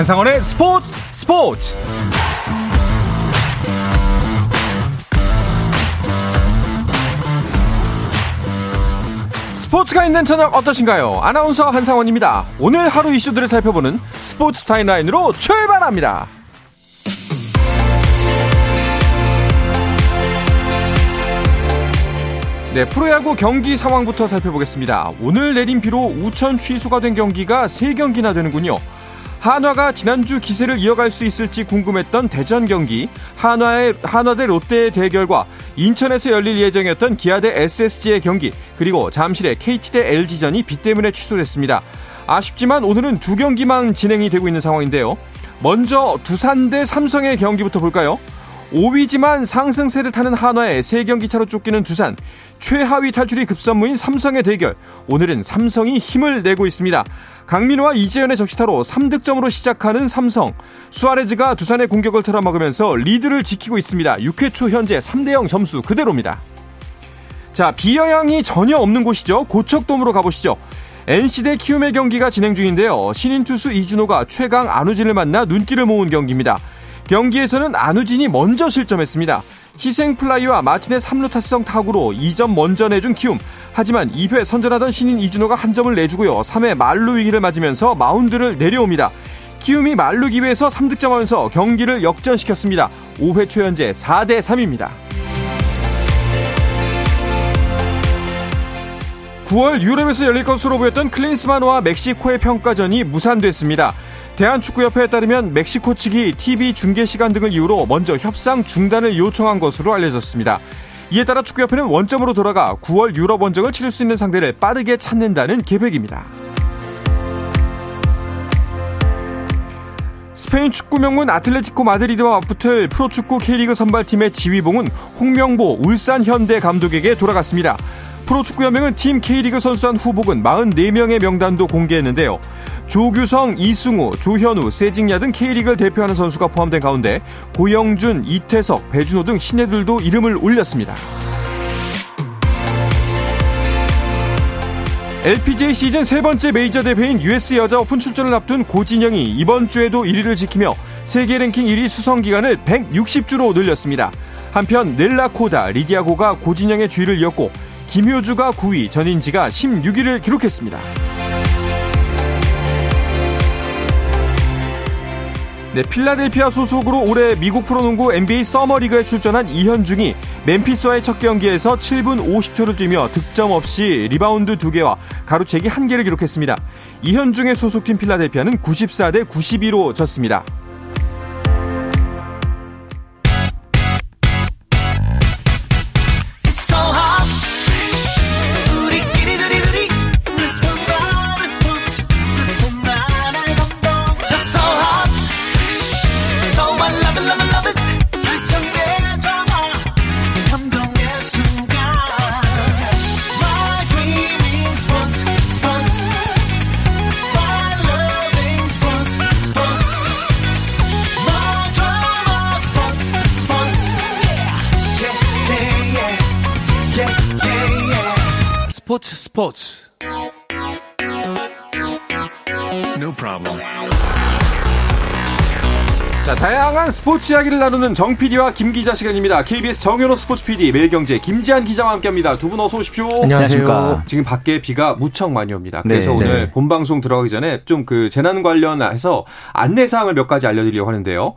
한상원의 스포츠. 스포츠가 있는 저녁 어떠신가요? 아나운서 한상원입니다. 오늘 하루 이슈들을 살펴보는 스포츠 타임라인으로 출발합니다. 네, 프로야구 경기 상황부터 살펴보겠습니다. 오늘 내린 비로 우천 취소가 된 경기가 3경기나 되는군요. 한화가 지난주 기세를 이어갈 수 있을지 궁금했던 대전 경기, 한화 대 롯데의 대결과 인천에서 열릴 예정이었던 기아 대 SSG의 경기, 그리고 잠실의 KT 대 LG전이 비 때문에 취소됐습니다. 아쉽지만 오늘은 두 경기만 진행이 되고 있는 상황인데요. 먼저 두산 대 삼성의 경기부터 볼까요? 5위지만 상승세를 타는 한화에 3경기 차로 쫓기는 두산, 최하위 탈출이 급선무인 삼성의 대결, 오늘은 삼성이 힘을 내고 있습니다. 강민호와 이재현의 적시타로 3득점으로 시작하는 삼성, 수아레즈가 두산의 공격을 털어막으면서 리드를 지키고 있습니다. 6회 초 현재 3대0 점수 그대로입니다. 자, 비여향이 전혀 없는 곳이죠. 고척돔으로 가보시죠. NC 대 키움의 경기가 진행 중인데요. 신인 투수 이준호가 최강 안우진을 만나 눈길을 모은 경기입니다. 경기에서는 안우진이 먼저 실점했습니다. 희생플라이와 마틴의 3루 타성 타구로 2점 먼저 내준 키움. 하지만 2회 선전하던 신인 이준호가 한 점을 내주고요. 3회 만루 위기를 맞으면서 마운드를 내려옵니다. 키움이 만루 기회에서 3득점하면서 경기를 역전시켰습니다. 5회 초 현재 4대3입니다. 9월 유럽에서 열릴 것으로 보였던 클린스만호와 멕시코의 평가전이 무산됐습니다. 대한축구협회에 따르면 멕시코 측이 TV 중계 시간 등을 이유로 먼저 협상 중단을 요청한 것으로 알려졌습니다. 이에 따라 축구협회는 원점으로 돌아가 9월 유럽 원정을 치를 수 있는 상대를 빠르게 찾는다는 계획입니다. 스페인 축구 명문 아틀레티코 마드리드와 맞붙을 프로축구 K리그 선발팀의 지휘봉은 홍명보 울산 현대 감독에게 돌아갔습니다. 프로축구연맹은 팀 K리그 선수단 후보군 44명의 명단도 공개했는데요. 조규성, 이승우, 조현우, 세징야 등 K리그를 대표하는 선수가 포함된 가운데 고영준, 이태석, 배준호 등 신예들도 이름을 올렸습니다. LPGA 시즌 3번째 메이저 대회인 US여자 오픈 출전을 앞둔 고진영이 이번 주에도 1위를 지키며 세계 랭킹 1위 수성기간을 160주로 늘렸습니다. 한편 넬라코다, 리디아고가 고진영의 뒤를 이었고 김효주가 9위, 전인지가 16위를 기록했습니다. 네, 필라델피아 소속으로 올해 미국 프로농구 NBA 서머리그에 출전한 이현중이 멤피스와의 첫 경기에서 7분 50초를 뛰며 득점 없이 리바운드 2개와 가로채기 1개를 기록했습니다. 이현중의 소속팀 필라델피아는 94대 92로 졌습니다. 스포츠. No problem. 자, 다양한 스포츠 이야기를 나누는 정 PD와 김 기자 시간입니다. KBS 정현호 스포츠 PD, 매일경제 김지한 기자와 함께합니다. 두 분 어서 오십시오. 안녕하십니까. 지금 밖에 비가 무척 많이 옵니다. 그래서 네, 오늘 본 방송 들어가기 전에 좀 그 재난 관련해서 안내사항을 몇 가지 알려드리려고 하는데요.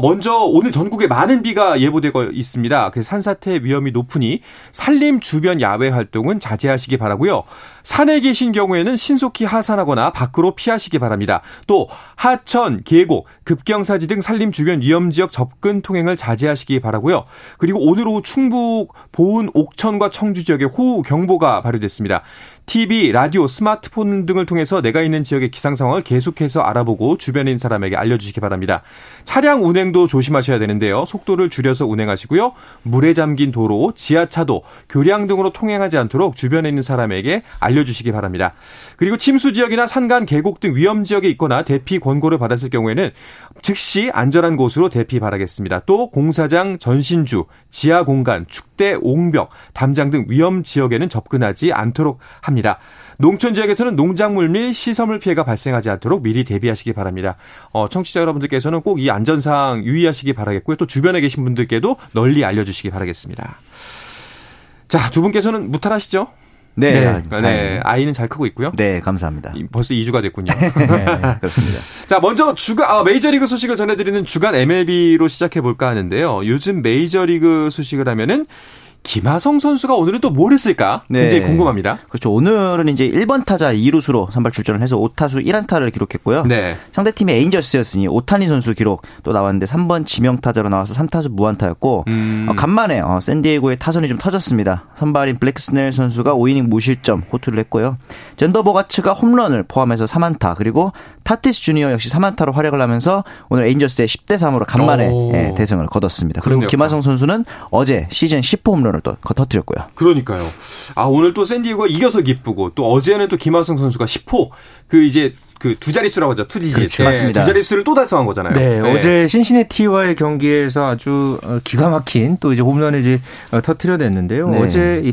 먼저 오늘 전국에 많은 비가 예보되고 있습니다. 그래서 산사태 위험이 높으니 산림 주변 야외 활동은 자제하시기 바라고요. 산에 계신 경우에는 신속히 하산하거나 밖으로 피하시기 바랍니다. 또 하천, 계곡, 급경사지 등 산림 주변 위험 지역 접근 통행을 자제하시기 바라고요. 그리고 오늘 오후 충북 보은, 옥천과 청주 지역에 호우 경보가 발효됐습니다. TV, 라디오, 스마트폰 등을 통해서 내가 있는 지역의 기상 상황을 계속해서 알아보고 주변에 있는 사람에게 알려주시기 바랍니다. 차량 운행도 조심하셔야 되는데요. 속도를 줄여서 운행하시고요. 물에 잠긴 도로, 지하차도, 교량 등으로 통행하지 않도록 주변에 있는 사람에게 알려주시기 바랍니다. 그리고 침수 지역이나 산간, 계곡 등 위험 지역에 있거나 대피 권고를 받았을 경우에는 즉시 안전한 곳으로 대피 바라겠습니다. 또 공사장, 전신주, 지하 공간, 축대, 옹벽, 담장 등 위험 지역에는 접근하지 않도록 합니다. 합니다. 농촌 지역에서는 농작물 및 시설물 피해가 발생하지 않도록 미리 대비하시기 바랍니다. 청취자 여러분들께서는 꼭 이 안전사항 유의하시기 바라겠고요. 또 주변에 계신 분들께도 널리 알려주시기 바라겠습니다. 자, 두 분께서는 무탈하시죠? 네. 아이는 잘 크고 있고요. 네, 감사합니다. 벌써 2주가 됐군요. 네, 그렇습니다. 자, 먼저 메이저리그 소식을 전해드리는 주간 MLB로 시작해볼까 하는데요. 요즘 메이저리그 소식을 하면은 김하성 선수가 오늘은 또 뭘 했을까? 굉장히 궁금합니다. 그렇죠. 오늘은 이제 1번 타자 2루수로 선발 출전을 해서 5타수 1안타를 기록했고요. 네. 상대팀이 에인저스였으니 오타니 선수 기록 또 나왔는데 3번 지명타자로 나와서 3타수 무안타였고 간만에 샌디에고의 타선이 좀 터졌습니다. 선발인 블랙스넬 선수가 5이닝 무실점 호투를 했고요. 젠더버가츠가 홈런을 포함해서 3안타 그리고 타티스 주니어 역시 3안타로 활약을 하면서 오늘 에인저스의 10-3으로 간만에 대승을 거뒀습니다. 그리고 그렇네요. 김하성 선수는 어제 시즌 10호 홈런을 또 터뜨렸고요. 그러니까요. 아, 오늘 또 샌디에고가 이겨서 기쁘고 또 어제는 또 김하성 선수가 10호 두 자릿수라고 하죠. 투디짓. 맞습니다. 두 자릿수를 또 달성한 거잖아요. 네. 어제 신시내티와의 경기에서 아주 기가 막힌 또 이제 홈런을 이제 터뜨려냈는데요. 네. 어제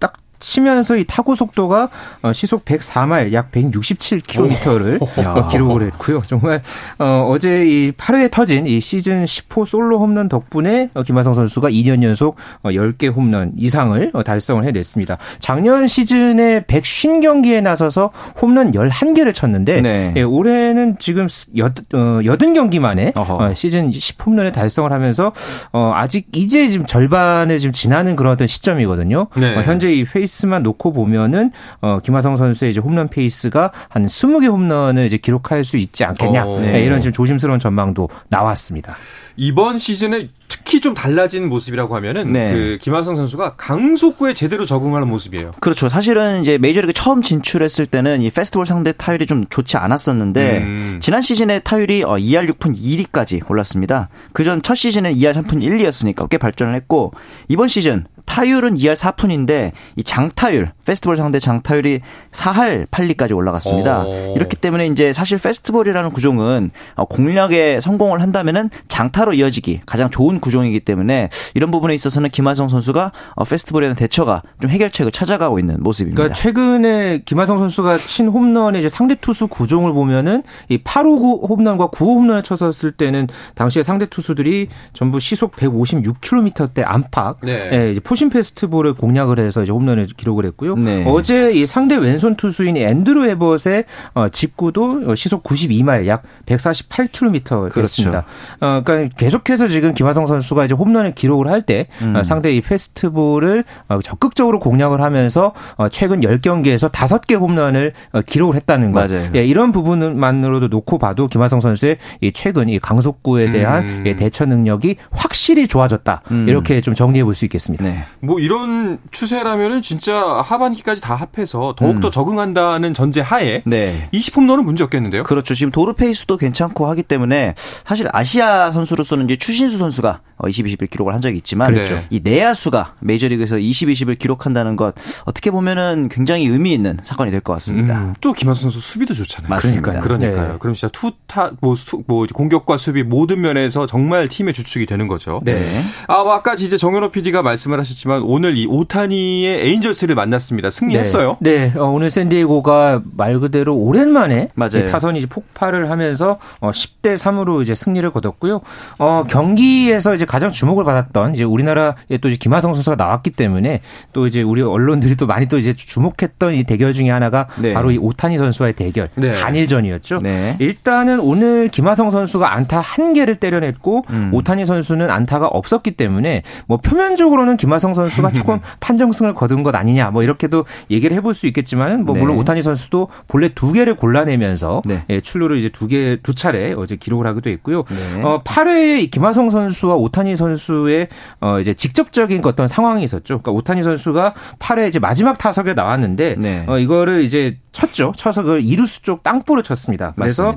딱 치면서 이 타구 속도가 시속 104마일, 약 167km를 기록을 했고요. 정말 어제 이 8회에 터진 이 시즌 10호 솔로 홈런 덕분에 김하성 선수가 2년 연속 10개 홈런 이상을 달성을 해냈습니다. 작년 시즌에 150경기에 나서서 홈런 11개를 쳤는데 예, 올해는 지금 80경기 만에 시즌 10홈런에 달성을 하면서 아직 이제 지금 절반에 지금 지나는 그런 어떤 시점이거든요. 네. 현재 이 페이스만 놓고 보면은 김하성 선수의 이제 홈런 페이스가 한 20개 홈런을 이제 기록할 수 있지 않겠냐. 네, 이런 지금 조심스러운 전망도 나왔습니다. 이번 시즌에 특히 좀 달라진 모습이라고 하면은 그 김하성 선수가 강속구에 제대로 적응하는 모습이에요. 그렇죠. 사실은 이제 메이저리그 처음 진출했을 때는 이 페스티벌 상대 타율이 좀 좋지 않았었는데 지난 시즌에 타율이 2할 6푼 2리까지 올랐습니다. 그전 첫 시즌은 2할 3푼 1리였으니까 꽤 발전을 했고 이번 시즌 타율은 2할 4푼인데 이 장타율, 페스티벌 상대 장타율이 4할 8리까지 올라갔습니다. 이렇기 때문에 이제 사실 페스티벌이라는 구종은 공략에 성공을 한다면은 장타로 이어지기 가장 좋은 구종이기 때문에 이런 부분에 있어서는 김하성 선수가 페스티벌에 대한 대처가 좀 해결책을 찾아가고 있는 모습입니다. 그러니까 최근에 김하성 선수가 친 홈런의 이제 상대 투수 구종을 보면은 이 8호 홈런과 9호 홈런을 쳤었을 때는 당시에 상대 투수들이 전부 시속 156km대 안팎 이제 포신 페스티벌을 공략을 해서 이제 홈런을 기록을 했고요. 어제 이 상대 왼손 투수인 앤드루 에버스의 직구도 시속 92마일 약 148km 됐습니다. 그러니까 계속해서 지금 김하성 선수가 이제 홈런을 기록을 할 때 상대 이 페스트볼을 적극적으로 공략을 하면서 최근 10경기에서 5개 홈런을 기록을 했다는 거. 예, 이런 부분만으로도 놓고 봐도 김하성 선수의 이 최근 이 강속구에 대한 대처 능력이 확실히 좋아졌다. 이렇게 좀 정리해 볼 수 있겠습니다. 네. 뭐 이런 추세라면은 진짜 하반기까지 다 합해서 더욱더 적응한다는 전제 하에 20홈런은 문제 없겠는데요? 그렇죠. 지금 도루 페이스도 괜찮고 하기 때문에 사실 아시아 선수로서는 이제 추신수 선수가 20-21 기록을 한 적이 있지만 그렇죠. 이 내야수가 메이저리그에서 20-21 기록한다는 것 어떻게 보면은 굉장히 의미 있는 사건이 될 것 같습니다. 또 김하성 선수 수비도 좋잖아요. 맞습니다. 그러니까요. 네. 그럼 진짜 공격과 수비 모든 면에서 정말 팀의 주축이 되는 거죠. 네. 아, 뭐 아까 이제 정현호 PD가 말씀을 하셨지만 오늘 이 오타니의 에인절스를 만났습니다. 승리했어요. 네. 오늘 샌디에고가 말 그대로 오랜만에 타선이 폭발을 하면서 10-3으로 이제 승리를 거뒀고요. 경기에서 이제 가장 주목을 받았던 이제 우리나라에 또 이제 김하성 선수가 나왔기 때문에 또 이제 우리 언론들이 또 많이 또 이제 주목했던 이 대결 중에 하나가 바로 이 오타니 선수와의 대결 한일전이었죠. 일단은 오늘 김하성 선수가 안타 1개를 때려냈고 오타니 선수는 안타가 없었기 때문에 뭐 표면적으로는 김하성 선수가 조금 판정승을 거둔 것 아니냐 뭐 이렇게도 얘기를 해볼 수 있겠지만 뭐 물론 오타니 선수도 본래 2개를 골라내면서 예, 출루를 이제 2차례 어제 기록을 하기도 했고요. 8회에 김하성 선수와 오타니 선수의 이제 직접적인 어떤 상황이 있었죠. 그러니까 오타니 선수가 8회 이제 마지막 타석에 나왔는데 이거를 이제 쳤죠. 쳐서 그걸 이루수 쪽 땅볼을 쳤습니다. 그래서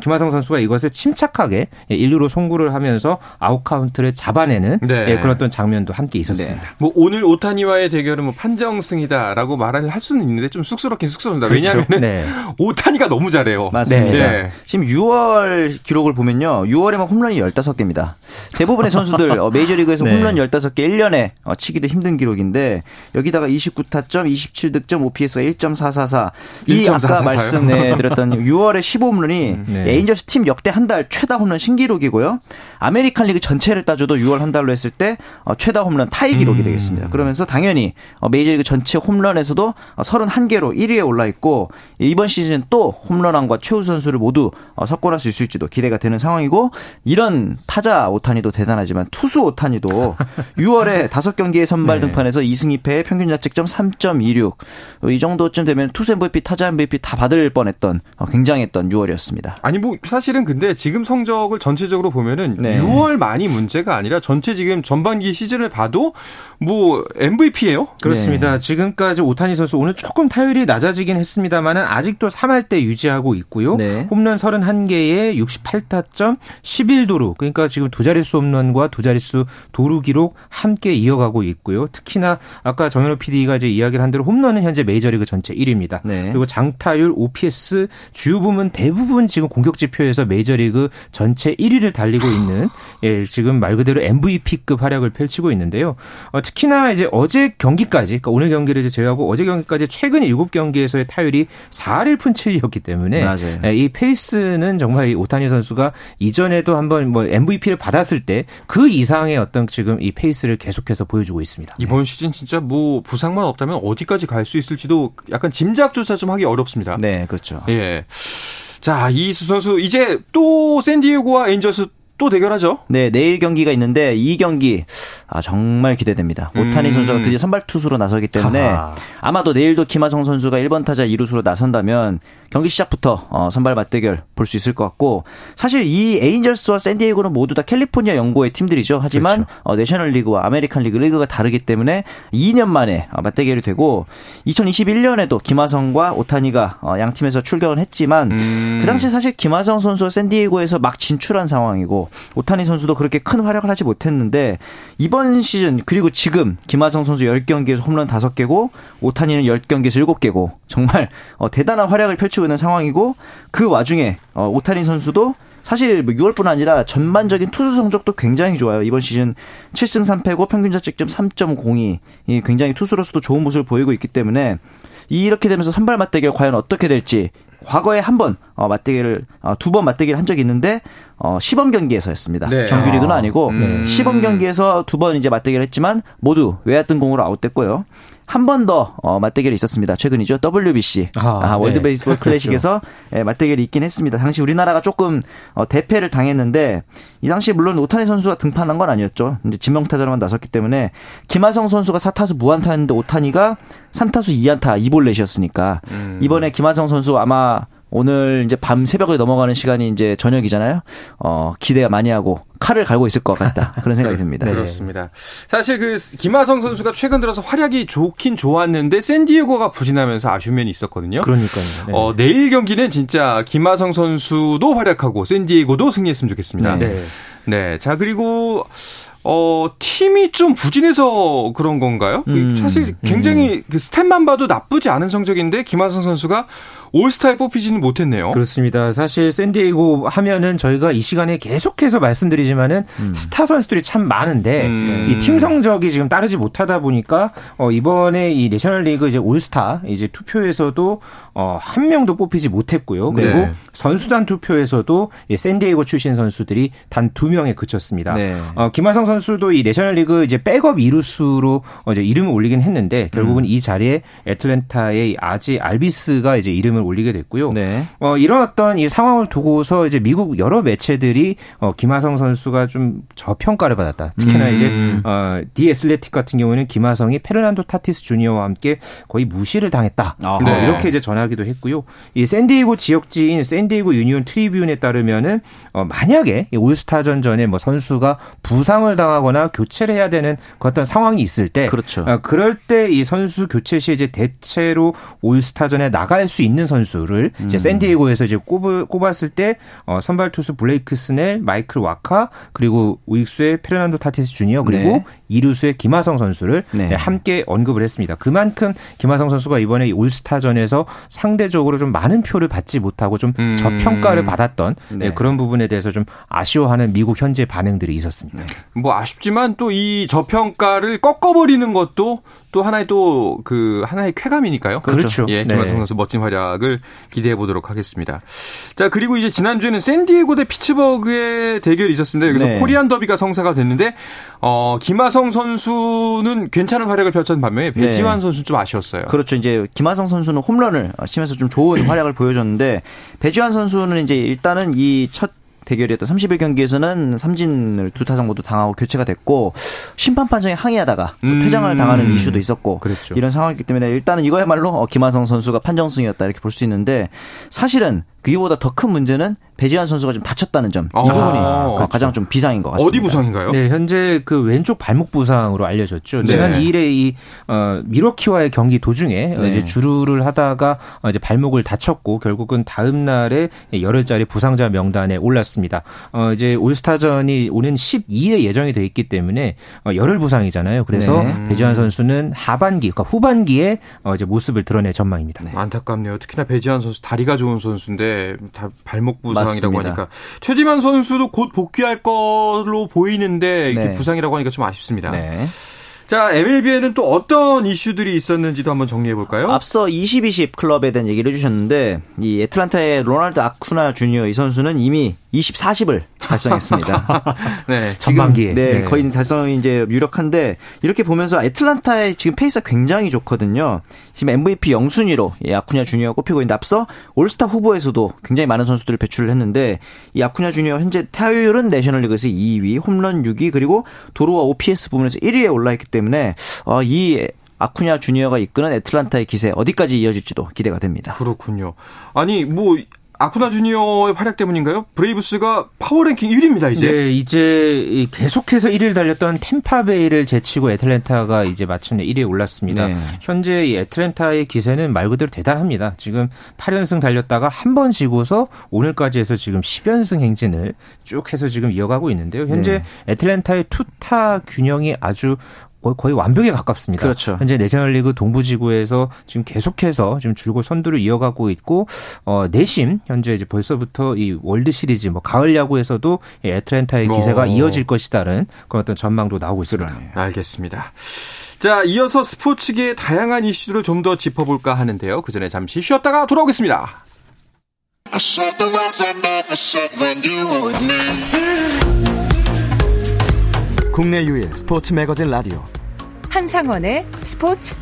김하성 선수가 이것을 침착하게 1루로 송구를 하면서 아웃 카운트를 잡아내는 그런 어떤 장면도 함께 있었습니다. 있습니다. 뭐 오늘 오타니와의 대결은 뭐 판정승이다라고 말을 할 수는 있는데 좀 쑥스럽긴 쑥스럽습니다. 그렇죠. 왜냐하면 네. 오타니가 너무 잘해요. 맞습니다. 네. 지금 6월 기록을 보면요. 6월에만 홈런이 15개입니다. 대부분의 선수들 메이저리그에서 네. 홈런 15개 1년에 치기도 힘든 기록인데 여기다가 29타점, 27득점, OPS가 1.444. 이 아까 말씀드렸던 6월에 15홈런이 네. 에인저스 팀 역대 한 달 최다 홈런 신기록이고요. 아메리칸 리그 전체를 따져도 6월 한 달로 했을 때 최다 홈런 타이 기록이 되겠습니다. 그러면서 당연히 메이저리그 전체 홈런에서도 31개로 1위에 올라있고 이번 시즌 또 홈런왕과 최우수 선수를 모두 석권할 수 있을지도 기대가 되는 상황이고 이런 타자 오타니도 대단하지만 투수 오타니도 6월에 5경기의 선발 네. 등판에서 2승 2패 평균 자책점 3.26 이 정도쯤 되면 투수 MVP 타자 MVP 다 받을 뻔했던 굉장했던 6월이었습니다. 아니 뭐 사실은 근데 지금 성적을 전체적으로 보면은 네. 6월 많이 문제가 아니라 전체 지금 전반기 시즌을 봐도 뭐 MVP예요? 그렇습니다. 네. 지금까지 오타니 선수 오늘 조금 타율이 낮아지긴 했습니다만은 아직도 3할대 유지하고 있고요. 네. 홈런 31개에 68타점 11도루. 그러니까 지금 두 자릿수 홈런과 두 자릿수 도루 기록 함께 이어가고 있고요. 특히나 아까 정현호 PD가 이제 이야기를 한 대로 홈런은 현재 메이저리그 전체 1위입니다. 네. 그리고 장타율, OPS, 주요 부문 대부분 지금 공격 지표에서 메이저리그 전체 1위를 달리고 있는 예, 지금 말 그대로 MVP급 활약을 펼치고 있는데요. 특히나 이제 어제 경기까지, 그러니까 오늘 경기를 이제 제외하고 어제 경기까지 최근 7경기에서의 타율이 4할 1푼 7리였기 때문에 예, 이 페이스는 정말 이 오타니 선수가 이전에도 한번 뭐 MVP를 받았을 때 그 이상의 어떤 지금 이 페이스를 계속해서 보여주고 있습니다. 이번 시즌 진짜 뭐 부상만 없다면 어디까지 갈 수 있을지도 약간 짐작조차 좀 하기 어렵습니다. 네, 그렇죠. 예. 자, 이승우 선수 이제 또 샌디에고와 엔저스 또 대결하죠? 네, 내일 경기가 있는데 이 경기 정말 기대됩니다. 오타니 선수가 드디어 선발 투수로 나서기 때문에 아마도 내일도 김하성 선수가 1번 타자 2루수로 나선다면 경기 시작부터 선발 맞대결 볼 수 있을 것 같고 사실 이 에인절스와 샌디에이고는 모두 다 캘리포니아 연고의 팀들이죠. 하지만 그렇죠. 내셔널리그와 아메리칸 리그가 다르기 때문에 2년 만에 맞대결이 되고 2021년에도 김하성과 오타니가 양 팀에서 출격을 했지만 그 당시 사실 김하성 선수가 샌디에이고에서 막 진출한 상황이고 오타니 선수도 그렇게 큰 활약을 하지 못했는데 이번 시즌 그리고 지금 김하성 선수 10경기에서 홈런 5개고 오타니는 10경기에서 7개고 정말 대단한 활약을 펼치고 있는 상황이고 그 와중에 오타니 선수도 사실 6월뿐 아니라 전반적인 투수 성적도 굉장히 좋아요. 이번 시즌 7승 3패고 평균 자책점 3.02 굉장히 투수로서도 좋은 모습을 보이고 있기 때문에 이렇게 되면서 선발 맞대결 과연 어떻게 될지 과거에 한 번 맞대결을 두 번 맞대결을 한 적이 있는데 시범 경기에서였습니다. 네. 정규리그는 아니고 시범 경기에서 두 번 이제 맞대결을 했지만 모두 외야 뜬 공으로 아웃됐고요. 한 번 더 맞대결이 있었습니다. 최근이죠. WBC 월드 네. 베이스볼 클래식에서 예, 맞대결이 있긴 했습니다. 당시 우리나라가 조금 대패를 당했는데 이 당시 물론 오타니 선수가 등판한 건 아니었죠. 이제 지명타자로만 나섰기 때문에 김하성 선수가 4타수 무안타였는데 오타니가 3타수 2안타 2볼넷이었으니까 이번에 김하성 선수 아마 오늘 이제 밤 새벽을 넘어가는 시간이 이제 저녁이잖아요. 기대가 많이 하고 칼을 갈고 있을 것 같다. 그런 생각이 듭니다. 네. 그렇습니다. 사실 그 김하성 선수가 최근 들어서 활약이 좋긴 좋았는데 샌디에고가 부진하면서 아쉬운 면이 있었거든요. 그러니까요. 네. 내일 경기는 진짜 김하성 선수도 활약하고 샌디에고도 승리했으면 좋겠습니다. 네. 네. 자, 그리고 팀이 좀 부진해서 그런 건가요? 사실 굉장히 그 스탯만 봐도 나쁘지 않은 성적인데 김하성 선수가 올스타에 뽑히지는 못했네요. 그렇습니다. 사실 샌디에고 하면은 저희가 이 시간에 계속해서 말씀드리지만은 스타 선수들이 참 많은데 이 팀 성적이 지금 따르지 못하다 보니까 이번에 이 내셔널리그 이제 올스타 이제 투표에서도 한 명도 뽑히지 못했고요. 그리고 네. 선수단 투표에서도 예, 샌디에고 출신 선수들이 단 2명에 그쳤습니다. 네. 김하성 선수도 이 내셔널리그 이제 백업 이루수로 이제 이름을 올리긴 했는데 결국은 이 자리에 애틀랜타의 아지 알비스가 이제 이름을 올리게 됐고요. 네. 이런 어떤 이 상황을 두고서 이제 미국 여러 매체들이 김하성 선수가 좀 저평가를 받았다. 특히나 이제 디 애슬레틱 같은 경우에는 김하성이 페르난도 타티스 주니어와 함께 거의 무시를 당했다. 네. 이렇게 이제 전하기도 했고요. 이 샌디에고 지역지인 샌디에고 유니온 트리뷴에 따르면은 만약에 이 올스타전 전에 뭐 선수가 부상을 당하거나 교체를 해야 되는 그 어떤 상황이 있을 때, 그렇죠. 그럴 때 이 선수 교체 시 이제 대체로 올스타전에 나갈 수 있는 선수를 이제 샌디에고에서 이제 꼽았을 때 선발 투수 블랙스넬, 마이클 와카 그리고 우익수의 페르난도 타티스 주니어 그리고 네. 이루수의 김하성 선수를 네. 함께 언급을 했습니다. 그만큼 김하성 선수가 이번에 올스타전에서 상대적으로 좀 많은 표를 받지 못하고 좀 저평가를 받았던 네. 그런 부분에 대해서 좀 아쉬워하는 미국 현지의 반응들이 있었습니다. 뭐 아쉽지만 또 이 저평가를 꺾어버리는 것도 또 하나의 또 그 하나의 쾌감이니까요. 그렇죠. 예, 김하성 네. 선수 멋진 활약을 기대해 보도록 하겠습니다. 자, 그리고 이제 지난주에는 샌디에고 대 피츠버그의 대결이 있었습니다. 여기서 네. 코리안 더비가 성사가 됐는데 김하성 선수는 괜찮은 활약을 펼친 반면에 배지환 네. 선수는 좀 아쉬웠어요. 그렇죠. 이제 김하성 선수는 홈런을 치면서 좀 좋은 활약을 보여줬는데 배지환 선수는 이제 일단은 이 첫 대결이었던 31경기에서는 삼진을 2타석 모두 당하고 교체가 됐고 심판 판정에 항의하다가 퇴장을 당하는 이슈도 있었고 그랬죠. 이런 상황이기 때문에 일단은 이거야말로 김하성 선수가 판정승이었다 이렇게 볼 수 있는데 사실은 그보다 더 큰 문제는 배지환 선수가 좀 다쳤다는 점. 이 부분이 그렇죠. 가장 좀 비상인 것 같습니다. 어디 부상인가요? 네, 현재 그 왼쪽 발목 부상으로 알려졌죠. 네. 지난 2일에 이 밀워키와의 경기 도중에 네. 이제 주루를 하다가 이제 발목을 다쳤고 결국은 다음 날에 열흘짜리 부상자 명단에 올랐습니다. 이제 올스타전이 오는 12일에 예정이 돼 있기 때문에 열흘 부상이잖아요. 그래서 네. 배지환 선수는 하반기, 그러니까 후반기에 이제 모습을 드러낼 전망입니다. 네. 안타깝네요. 특히나 배지환 선수 다리가 좋은 선수인데. 다 발목 부상이라고 맞습니다. 하니까 최지만 선수도 곧 복귀할 걸로 보이는데 이렇게 네. 부상이라고 하니까 좀 아쉽습니다. 네. 자, MLB에는 또 어떤 이슈들이 있었는지도 한번 정리해볼까요? 앞서 2020 클럽에 대한 얘기를 해주셨는데 이 애틀란타의 로날드 아쿠냐 주니어 이 선수는 이미 20-40을 달성했습니다. 네, 전반기에. 네, 네, 거의 달성이 이제 유력한데 이렇게 보면서 애틀란타의 지금 페이스가 굉장히 좋거든요. 지금 MVP 영순위로 이 아쿠냐 주니어가 꼽히고 있는데 앞서 올스타 후보에서도 굉장히 많은 선수들을 배출을 했는데 이 아쿠냐 주니어 현재 타율은 내셔널리그에서 2위, 홈런 6위 그리고 도루와 OPS 부분에서 1위에 올라있기 때문에 이 아쿠냐 주니어가 이끄는 애틀란타의 기세 어디까지 이어질지도 기대가 됩니다. 그렇군요. 아니 뭐 아쿠냐 주니어의 활약 때문인가요? 브레이브스가 파워랭킹 1위입니다. 이제 네, 이제 계속해서 1위를 달렸던 템파베이를 제치고 애틀랜타가 이제 마침내 1위에 올랐습니다. 네. 현재 이 애틀랜타의 기세는 말 그대로 대단합니다. 지금 8연승 달렸다가 한 번 지고서 오늘까지 해서 지금 10연승 행진을 쭉 해서 지금 이어가고 있는데요. 현재 네. 애틀랜타의 투타 균형이 아주 거의 완벽에 가깝습니다. 그렇죠. 현재 내셔널리그 동부지구에서 지금 계속해서 지금 줄곧 선두를 이어가고 있고 내심 현재 이제 벌써부터 이 월드 시리즈 뭐 가을 야구에서도 애틀랜타의 기세가 이어질 것이다라는 그런 어떤 전망도 나오고 있습니다. 그러네요. 알겠습니다. 자, 이어서 스포츠계의 다양한 이슈들을 좀 더 짚어볼까 하는데요. 그 전에 잠시 쉬었다가 돌아오겠습니다. 국내 유일 스포츠 매거진 라디오 한상원의 스포츠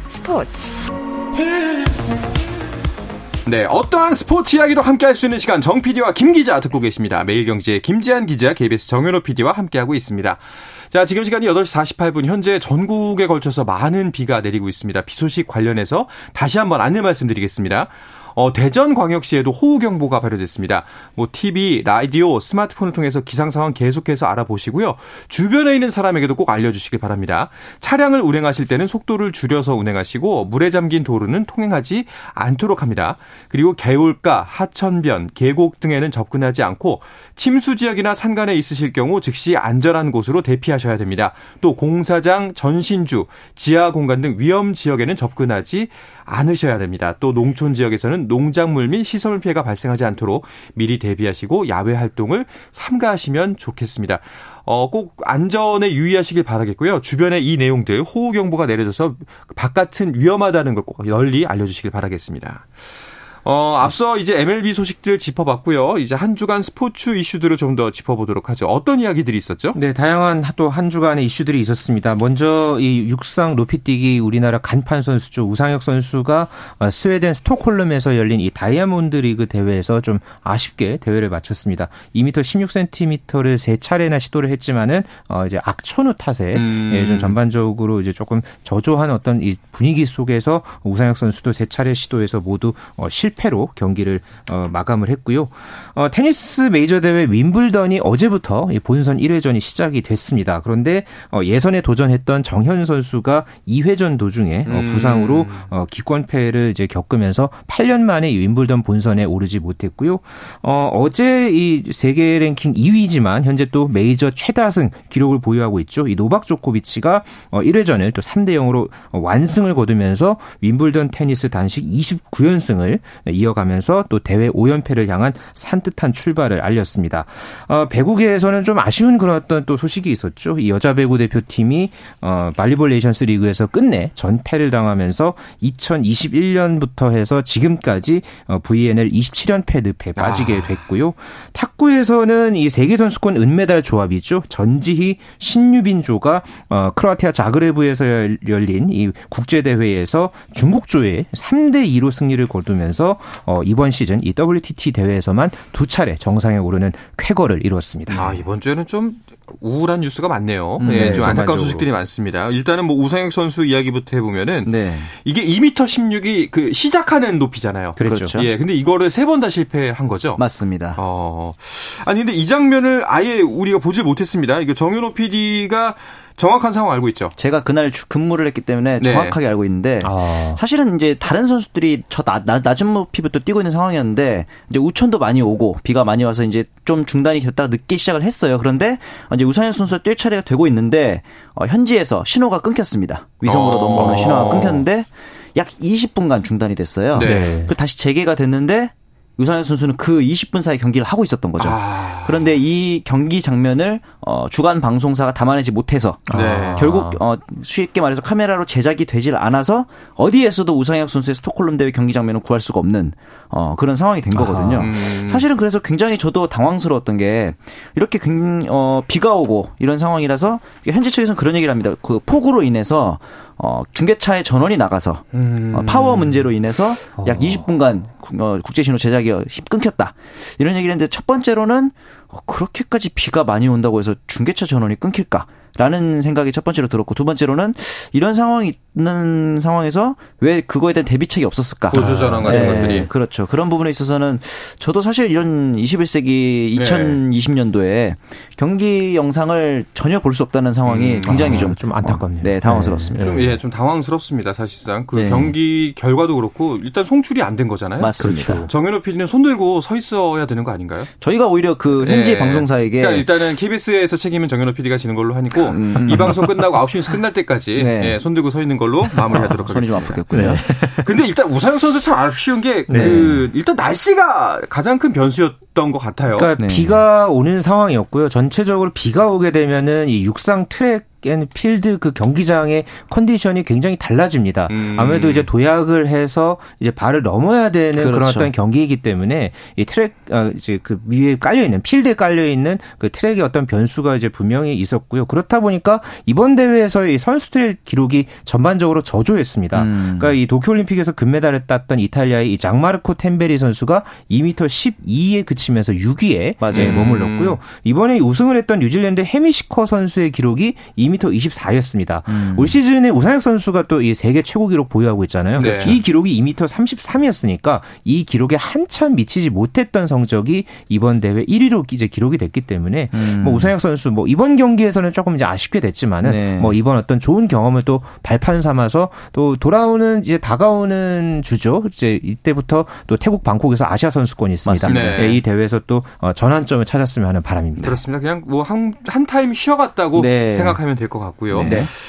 네, 어떠한 스포츠 이야기도 함께할 수 있는 시간 정 PD와 김 기자 듣고 계십니다. 매일경제 김지한 기자, KBS 정현호 PD와 함께하고 있습니다. 자, 지금 시간이 8시 48분 현재 전국에 걸쳐서 많은 비가 내리고 있습니다. 비 소식 관련해서 다시 한번 안내 말씀드리겠습니다. 대전광역시에도 호우경보가 발효됐습니다. 뭐 TV, 라디오, 스마트폰을 통해서 기상상황 계속해서 알아보시고요. 주변에 있는 사람에게도 꼭 알려주시길 바랍니다. 차량을 운행하실 때는 속도를 줄여서 운행하시고 물에 잠긴 도로는 통행하지 않도록 합니다. 그리고 개울가, 하천변, 계곡 등에는 접근하지 않고 침수지역이나 산간에 있으실 경우 즉시 안전한 곳으로 대피하셔야 됩니다. 또 공사장, 전신주, 지하공간 등 위험지역에는 접근하지 않으셔야 됩니다. 또 농촌지역에서는 농작물 및 시설물 피해가 발생하지 않도록 미리 대비하시고 야외 활동을 삼가하시면 좋겠습니다. 꼭 안전에 유의하시길 바라겠고요. 주변에 이 내용들 호우경보가 내려져서 바깥은 위험하다는 걸 꼭 널리 알려주시길 바라겠습니다. 앞서 이제 MLB 소식들 짚어봤고요. 이제 한 주간 스포츠 이슈들을 좀 더 짚어보도록 하죠. 어떤 이야기들이 있었죠? 네, 다양한 또 한 주간의 이슈들이 있었습니다. 먼저 이 육상 높이뛰기 우리나라 간판 선수죠. 우상혁 선수가 스웨덴 스톡홀름에서 열린 이 다이아몬드 리그 대회에서 좀 아쉽게 대회를 마쳤습니다. 2m 16cm를 세 차례나 시도를 했지만은 이제 악천후 탓에 예, 좀 전반적으로 이제 조금 저조한 어떤 이 분위기 속에서 우상혁 선수도 세 차례 시도해서 모두 실패. 7패로 경기를 마감을 했고요. 테니스 메이저 대회 윈블던이 어제부터 본선 1회전이 시작이 됐습니다. 그런데 예선에 도전했던 정현 선수가 2회전 도중에 부상으로 기권패를 이제 겪으면서 8년 만에 윈블던 본선에 오르지 못했고요. 어제 이 세계 랭킹 2위지만 현재 또 메이저 최다승 기록을 보유하고 있죠. 이 노박 조코비치가 1회전을 또 3-0으로 완승을 거두면서 윈블던 테니스 단식 29연승을 이어가면서 또 대회 5연패를 향한 산뜻한 출발을 알렸습니다. 배구계에서는 좀 아쉬운 그런 어떤 또 소식이 있었죠. 이 여자 배구 대표팀이 발리볼 네이션스 리그에서 끝내 전패를 당하면서 2021년부터 해서 지금까지 VNL 27연패 늪에 빠지게 됐고요. 탁구에서는 이 세계선수권 은메달 조합이죠. 전지희, 신유빈조가 크로아티아 자그레브에서 열린 이 국제대회에서 중국조에 3-2로 승리를 거두면서 이번 시즌 이 WTT 대회에서만 2차례 정상에 오르는 쾌거를 이루었습니다. 아, 이번 주에는 좀 우울한 뉴스가 많네요. 네, 좀 안타까운 소식들이 많습니다. 일단은 뭐 우상혁 선수 이야기부터 해보면은 네. 이게 2m16이 그 시작하는 높이잖아요. 그렇죠. 예, 근데 이거를 3번 다 실패한 거죠. 맞습니다. 아니 근데 이 장면을 아예 우리가 보질 못했습니다. 이거 정현호 PD가 정확한 상황 알고 있죠? 제가 그날 근무를 했기 때문에 정확하게 알고 있는데 사실은 이제 다른 선수들이 저 낮은 높이부터 뛰고 있는 상황이었는데 이제 우천도 많이 오고 비가 많이 와서 이제 좀 중단이 됐다가 늦게 시작을 했어요. 그런데 이제 우상현 선수가 뛸 차례가 되고 있는데 현지에서 신호가 끊겼습니다. 위성으로 넘어오는 신호가 끊겼는데 약 20분간 중단이 됐어요. 네. 그 다시 재개가 됐는데 우상현 선수는 그 20분 사이 경기를 하고 있었던 거죠. 그런데 이 경기 장면을 주간 방송사가 담아내지 못해서 결국 쉽게 말해서 카메라로 제작이 되질 않아서 어디에서도 우상혁 선수의 스톡홀름 대회 경기 장면을 구할 수가 없는 그런 상황이 된 거거든요. 사실은 그래서 굉장히 저도 당황스러웠던 게 이렇게 비가 오고 이런 상황이라서 현지 측에서는 그런 얘기를 합니다. 그 폭우로 인해서 중계차의 전원이 나가서 파워 문제로 인해서 약 20분간 국제신호 제작이 끊겼다. 이런 얘기를 했는데 첫 번째로는 그렇게까지 비가 많이 온다고 해서 중계차 전원이 끊길까? 라는 생각이 첫 번째로 들었고 두 번째로는 이런 상황이 있는 상황에서 왜 그거에 대한 대비책이 없었을까? 보조 전환 같은 것들이. 그렇죠. 그런 부분에 있어서는 저도 사실 이런 21세기 2020년도에 경기 영상을 전혀 볼 수 없다는 상황이 굉장히 좀 안타깝네요. 네, 당황스럽습니다. 좀 당황스럽습니다. 사실상 그 경기 결과도 그렇고 일단 송출이 안 된 거잖아요. 맞습니다. 그렇죠. 정현호 PD는 손 들고 서 있어야 되는 거 아닌가요? 저희가 오히려 그 현지 방송사에게 그러니까 일단은 KBS에서 책임은 정현호 PD가 지는 걸로 하니까 이 방송 끝나고 9시 뉴스 끝날 때까지 손 들고 서 있는 걸로 마무리하도록 하겠습니다. 손이 좀 아프겠군요. 근데 일단 우상혁 선수 참 아쉬운 게 그 일단 날씨가 가장 큰 변수였던 것 같아요. 그러니까 비가 오는 상황이었고요. 전체적으로 비가 오게 되면은 이 육상 트랙 필드 그 경기장의 컨디션이 굉장히 달라집니다. 아무래도 이제 도약을 해서 이제 발을 넘어야 되는 그런 어떤 경기이기 때문에 이 트랙 이제 그 위에 깔려 있는 필드에 깔려 있는 그 트랙의 어떤 변수가 이제 분명히 있었고요. 그렇다 보니까 이번 대회에서의 선수들의 기록이 전반적으로 저조했습니다. 그러니까 이 도쿄올림픽에서 금메달을 땄던 이탈리아의 이 장마르코 템베리 선수가 2m12에 그치면서 6위에 머물렀고요. 이번에 우승을 했던 뉴질랜드 해미시커 선수의 기록이 2m24였습니다. 올 시즌에 우상혁 선수가 또 이 세계 최고 기록 보유하고 있잖아요. 이 기록이 2m33이었으니까 이 기록에 한참 미치지 못했던 성적이 이번 대회 1위로 이제 기록이 됐기 때문에 뭐 우상혁 선수 뭐 이번 경기에서는 조금 이제 아쉽게 됐지만은 뭐 이번 어떤 좋은 경험을 또 발판 삼아서 또 돌아오는 이제 다가오는 주죠. 이제 이때부터 또 태국 방콕에서 아시아 선수권이 있습니다. 이 대회에서 또 전환점을 찾았으면 하는 바람입니다. 그렇습니다. 그냥 뭐 한 타임 쉬어갔다고 생각하면 될 것 같고요.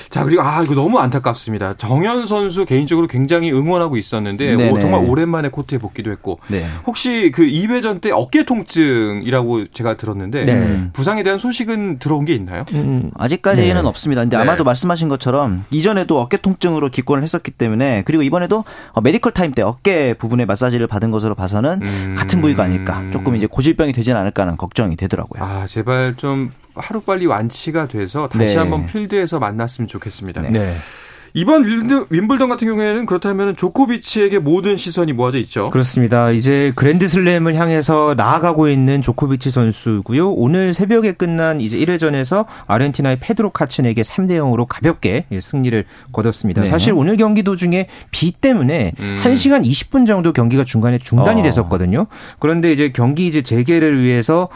자, 그리고 이거 너무 안타깝습니다. 정현 선수 개인적으로 굉장히 응원하고 있었는데 정말 오랜만에 코트에 복귀도 했고 혹시 그 2회전 때 어깨 통증이라고 제가 들었는데 부상에 대한 소식은 들어온 게 있나요? 아직까지는 없습니다. 근데 아마도 말씀하신 것처럼 이전에도 어깨 통증으로 기권을 했었기 때문에 그리고 이번에도 메디컬 타임 때 어깨 부분에 마사지를 받은 것으로 봐서는 같은 부위가 아닐까 조금 이제 고질병이 되진 않을까 하는 걱정이 되더라고요. 제발 좀 하루빨리 완치가 돼서 다시 한번 필드에서 만났으면 좋겠습니다. 이번 윈블던 같은 경우에는 그렇다면 조코비치에게 모든 시선이 모아져 있죠. 그렇습니다. 이제 그랜드슬램을 향해서 나아가고 있는 조코비치 선수고요. 오늘 새벽에 끝난 이제 1회전에서 아르헨티나의 페드로 카친에게 3-0으로 가볍게 승리를 거뒀습니다. 네. 사실 오늘 경기 도중에 비 때문에 1시간 20분 정도 경기가 중간에 중단이 됐었거든요. 그런데 이제 경기 이제 재개를 위해서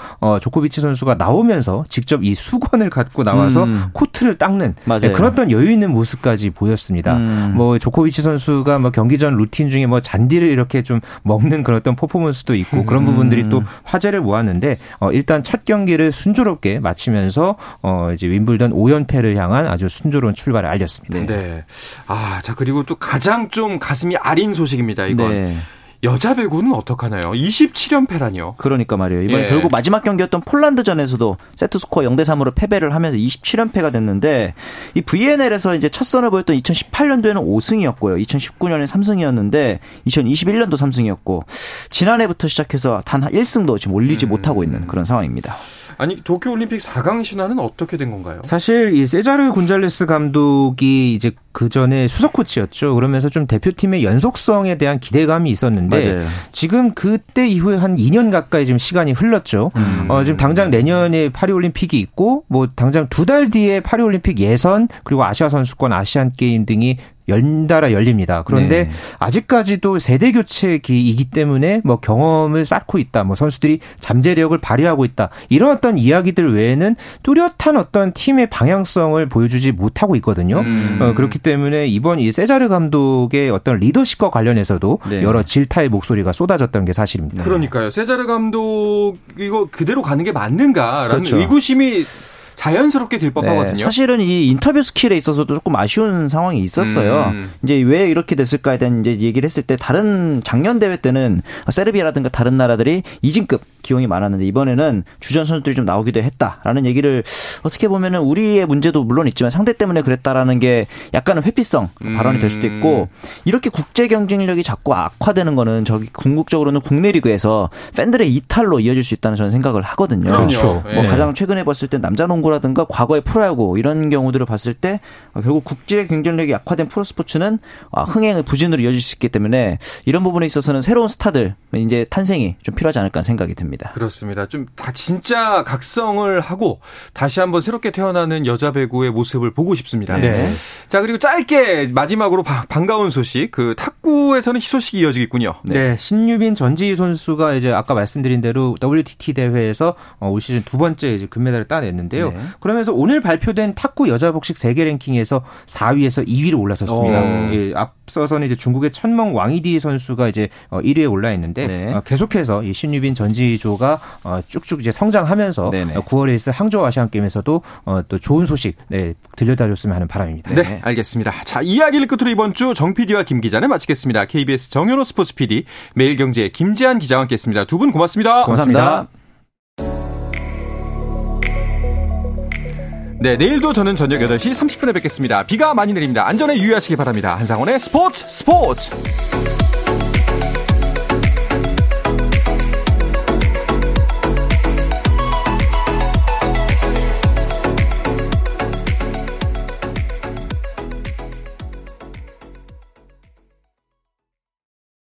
조코비치 선수가 나오면서 직접 이 수건을 갖고 나와서 코트를 닦는 그런 여유 있는 모습까지 보였습니다. 뭐 조코비치 선수가 뭐 경기 전 루틴 중에 뭐 잔디를 이렇게 좀 먹는 그런 어떤 퍼포먼스도 있고 그런 부분들이 또 화제를 모았는데 일단 첫 경기를 순조롭게 마치면서 이제 윈블던 5연패를 향한 아주 순조로운 출발을 알렸습니다. 네. 아, 자 그리고 또 가장 좀 가슴이 아린 소식입니다. 이건. 네. 여자 배구는 어떡하나요? 27연패라니요. 그러니까 말이에요. 이번에 결국 마지막 경기였던 폴란드전에서도 세트스코어 0-3으로 패배를 하면서 27연패가 됐는데 이 VNL에서 이제 첫 선을 보였던 2018년도에는 5승이었고요. 2019년에 3승이었는데 2021년도 3승이었고 지난해부터 시작해서 단 1승도 지금 올리지 못하고 있는 그런 상황입니다. 아니 도쿄올림픽 4강 신화는 어떻게 된 건가요? 사실 이 세자르 곤잘레스 감독이 이제 그 전에 수석 코치였죠. 그러면서 좀 대표팀의 연속성에 대한 기대감이 있었는데 맞아요. 지금 그때 이후에 한 2년 가까이 지금 시간이 흘렀죠. 지금 당장 내년에 파리올림픽이 있고 뭐 당장 2달 뒤에 파리올림픽 예선 그리고 아시아 선수권 아시안 게임 등이 연달아 열립니다. 그런데 네. 아직까지도 세대 교체기이기 때문에 뭐 경험을 쌓고 있다. 뭐 선수들이 잠재력을 발휘하고 있다. 이런 어떤 이야기들 외에는 뚜렷한 어떤 팀의 방향성을 보여주지 못하고 있거든요. 그렇기 때문에 이번 이 세자르 감독의 어떤 리더십과 관련해서도 네. 여러 질타의 목소리가 쏟아졌던 게 사실입니다. 그러니까요. 세자르 감독 이거 그대로 가는 게 맞는가라는 그렇죠. 의구심이 자연스럽게 될 법하거든요. 네, 사실은 이 인터뷰 스킬에 있어서도 조금 아쉬운 상황이 있었어요. 이제 왜 이렇게 됐을까에 대한 이제 얘기를 했을 때 다른 작년 대회 때는 세르비아라든가 다른 나라들이 이진급 기용이 많았는데 이번에는 주전 선수들이 좀 나오기도 했다라는 얘기를 어떻게 보면은 우리의 문제도 물론 있지만 상대 때문에 그랬다라는 게 약간은 회피성 발언이 될 수도 있고 이렇게 국제 경쟁력이 자꾸 악화되는 거는 저기 궁극적으로는 국내 리그에서 팬들의 이탈로 이어질 수 있다는 저는 생각을 하거든요. 그렇죠. 뭐 예. 가장 최근에 봤을 때 남자 농구라든가 과거의 프로야구 이런 경우들을 봤을 때 결국 국제 경쟁력이 약화된 프로스포츠는 흥행의 부진으로 이어질 수 있기 때문에 이런 부분에 있어서는 새로운 스타들 이제 탄생이 좀 필요하지 않을까 생각이 듭니다. 그렇습니다. 좀 다 진짜 각성을 하고 다시 한번 새롭게 태어나는 여자 배구의 모습을 보고 싶습니다. 네. 자 그리고 짧게 마지막으로 반가운 소식, 그 탁구에서는 희소식이 이어지겠군요. 네. 네, 신유빈 전지희 선수가 이제 아까 말씀드린 대로 WTT 대회에서 올 시즌 2번째 이제 금메달을 따냈는데요. 네. 그러면서 오늘 발표된 탁구 여자 복식 세계 랭킹에서 4위에서 2위로 올라섰습니다. 예, 앞서서는 이제 중국의 천멍 왕이디 선수가 이제 1위에 올라있는데 네. 계속해서 이 신유빈 전지희 가 쭉쭉 이제 성장하면서 네네. 9월에 있을 항저우 아시안 게임에서도 또 좋은 소식 네, 들려드렸으면 하는 바람입니다. 네. 네, 알겠습니다. 자, 이야기를 끝으로 이번 주 정 PD와 김 기자는 마치겠습니다. KBS 정현호 스포츠 PD, 매일경제 김지한 기자와 함께했습니다. 두 분 고맙습니다. 고맙습니다. 고맙습니다. 네, 내일도 저는 저녁 8시 30분에 뵙겠습니다. 비가 많이 내립니다. 안전에 유의하시기 바랍니다. 한상원의 스포츠.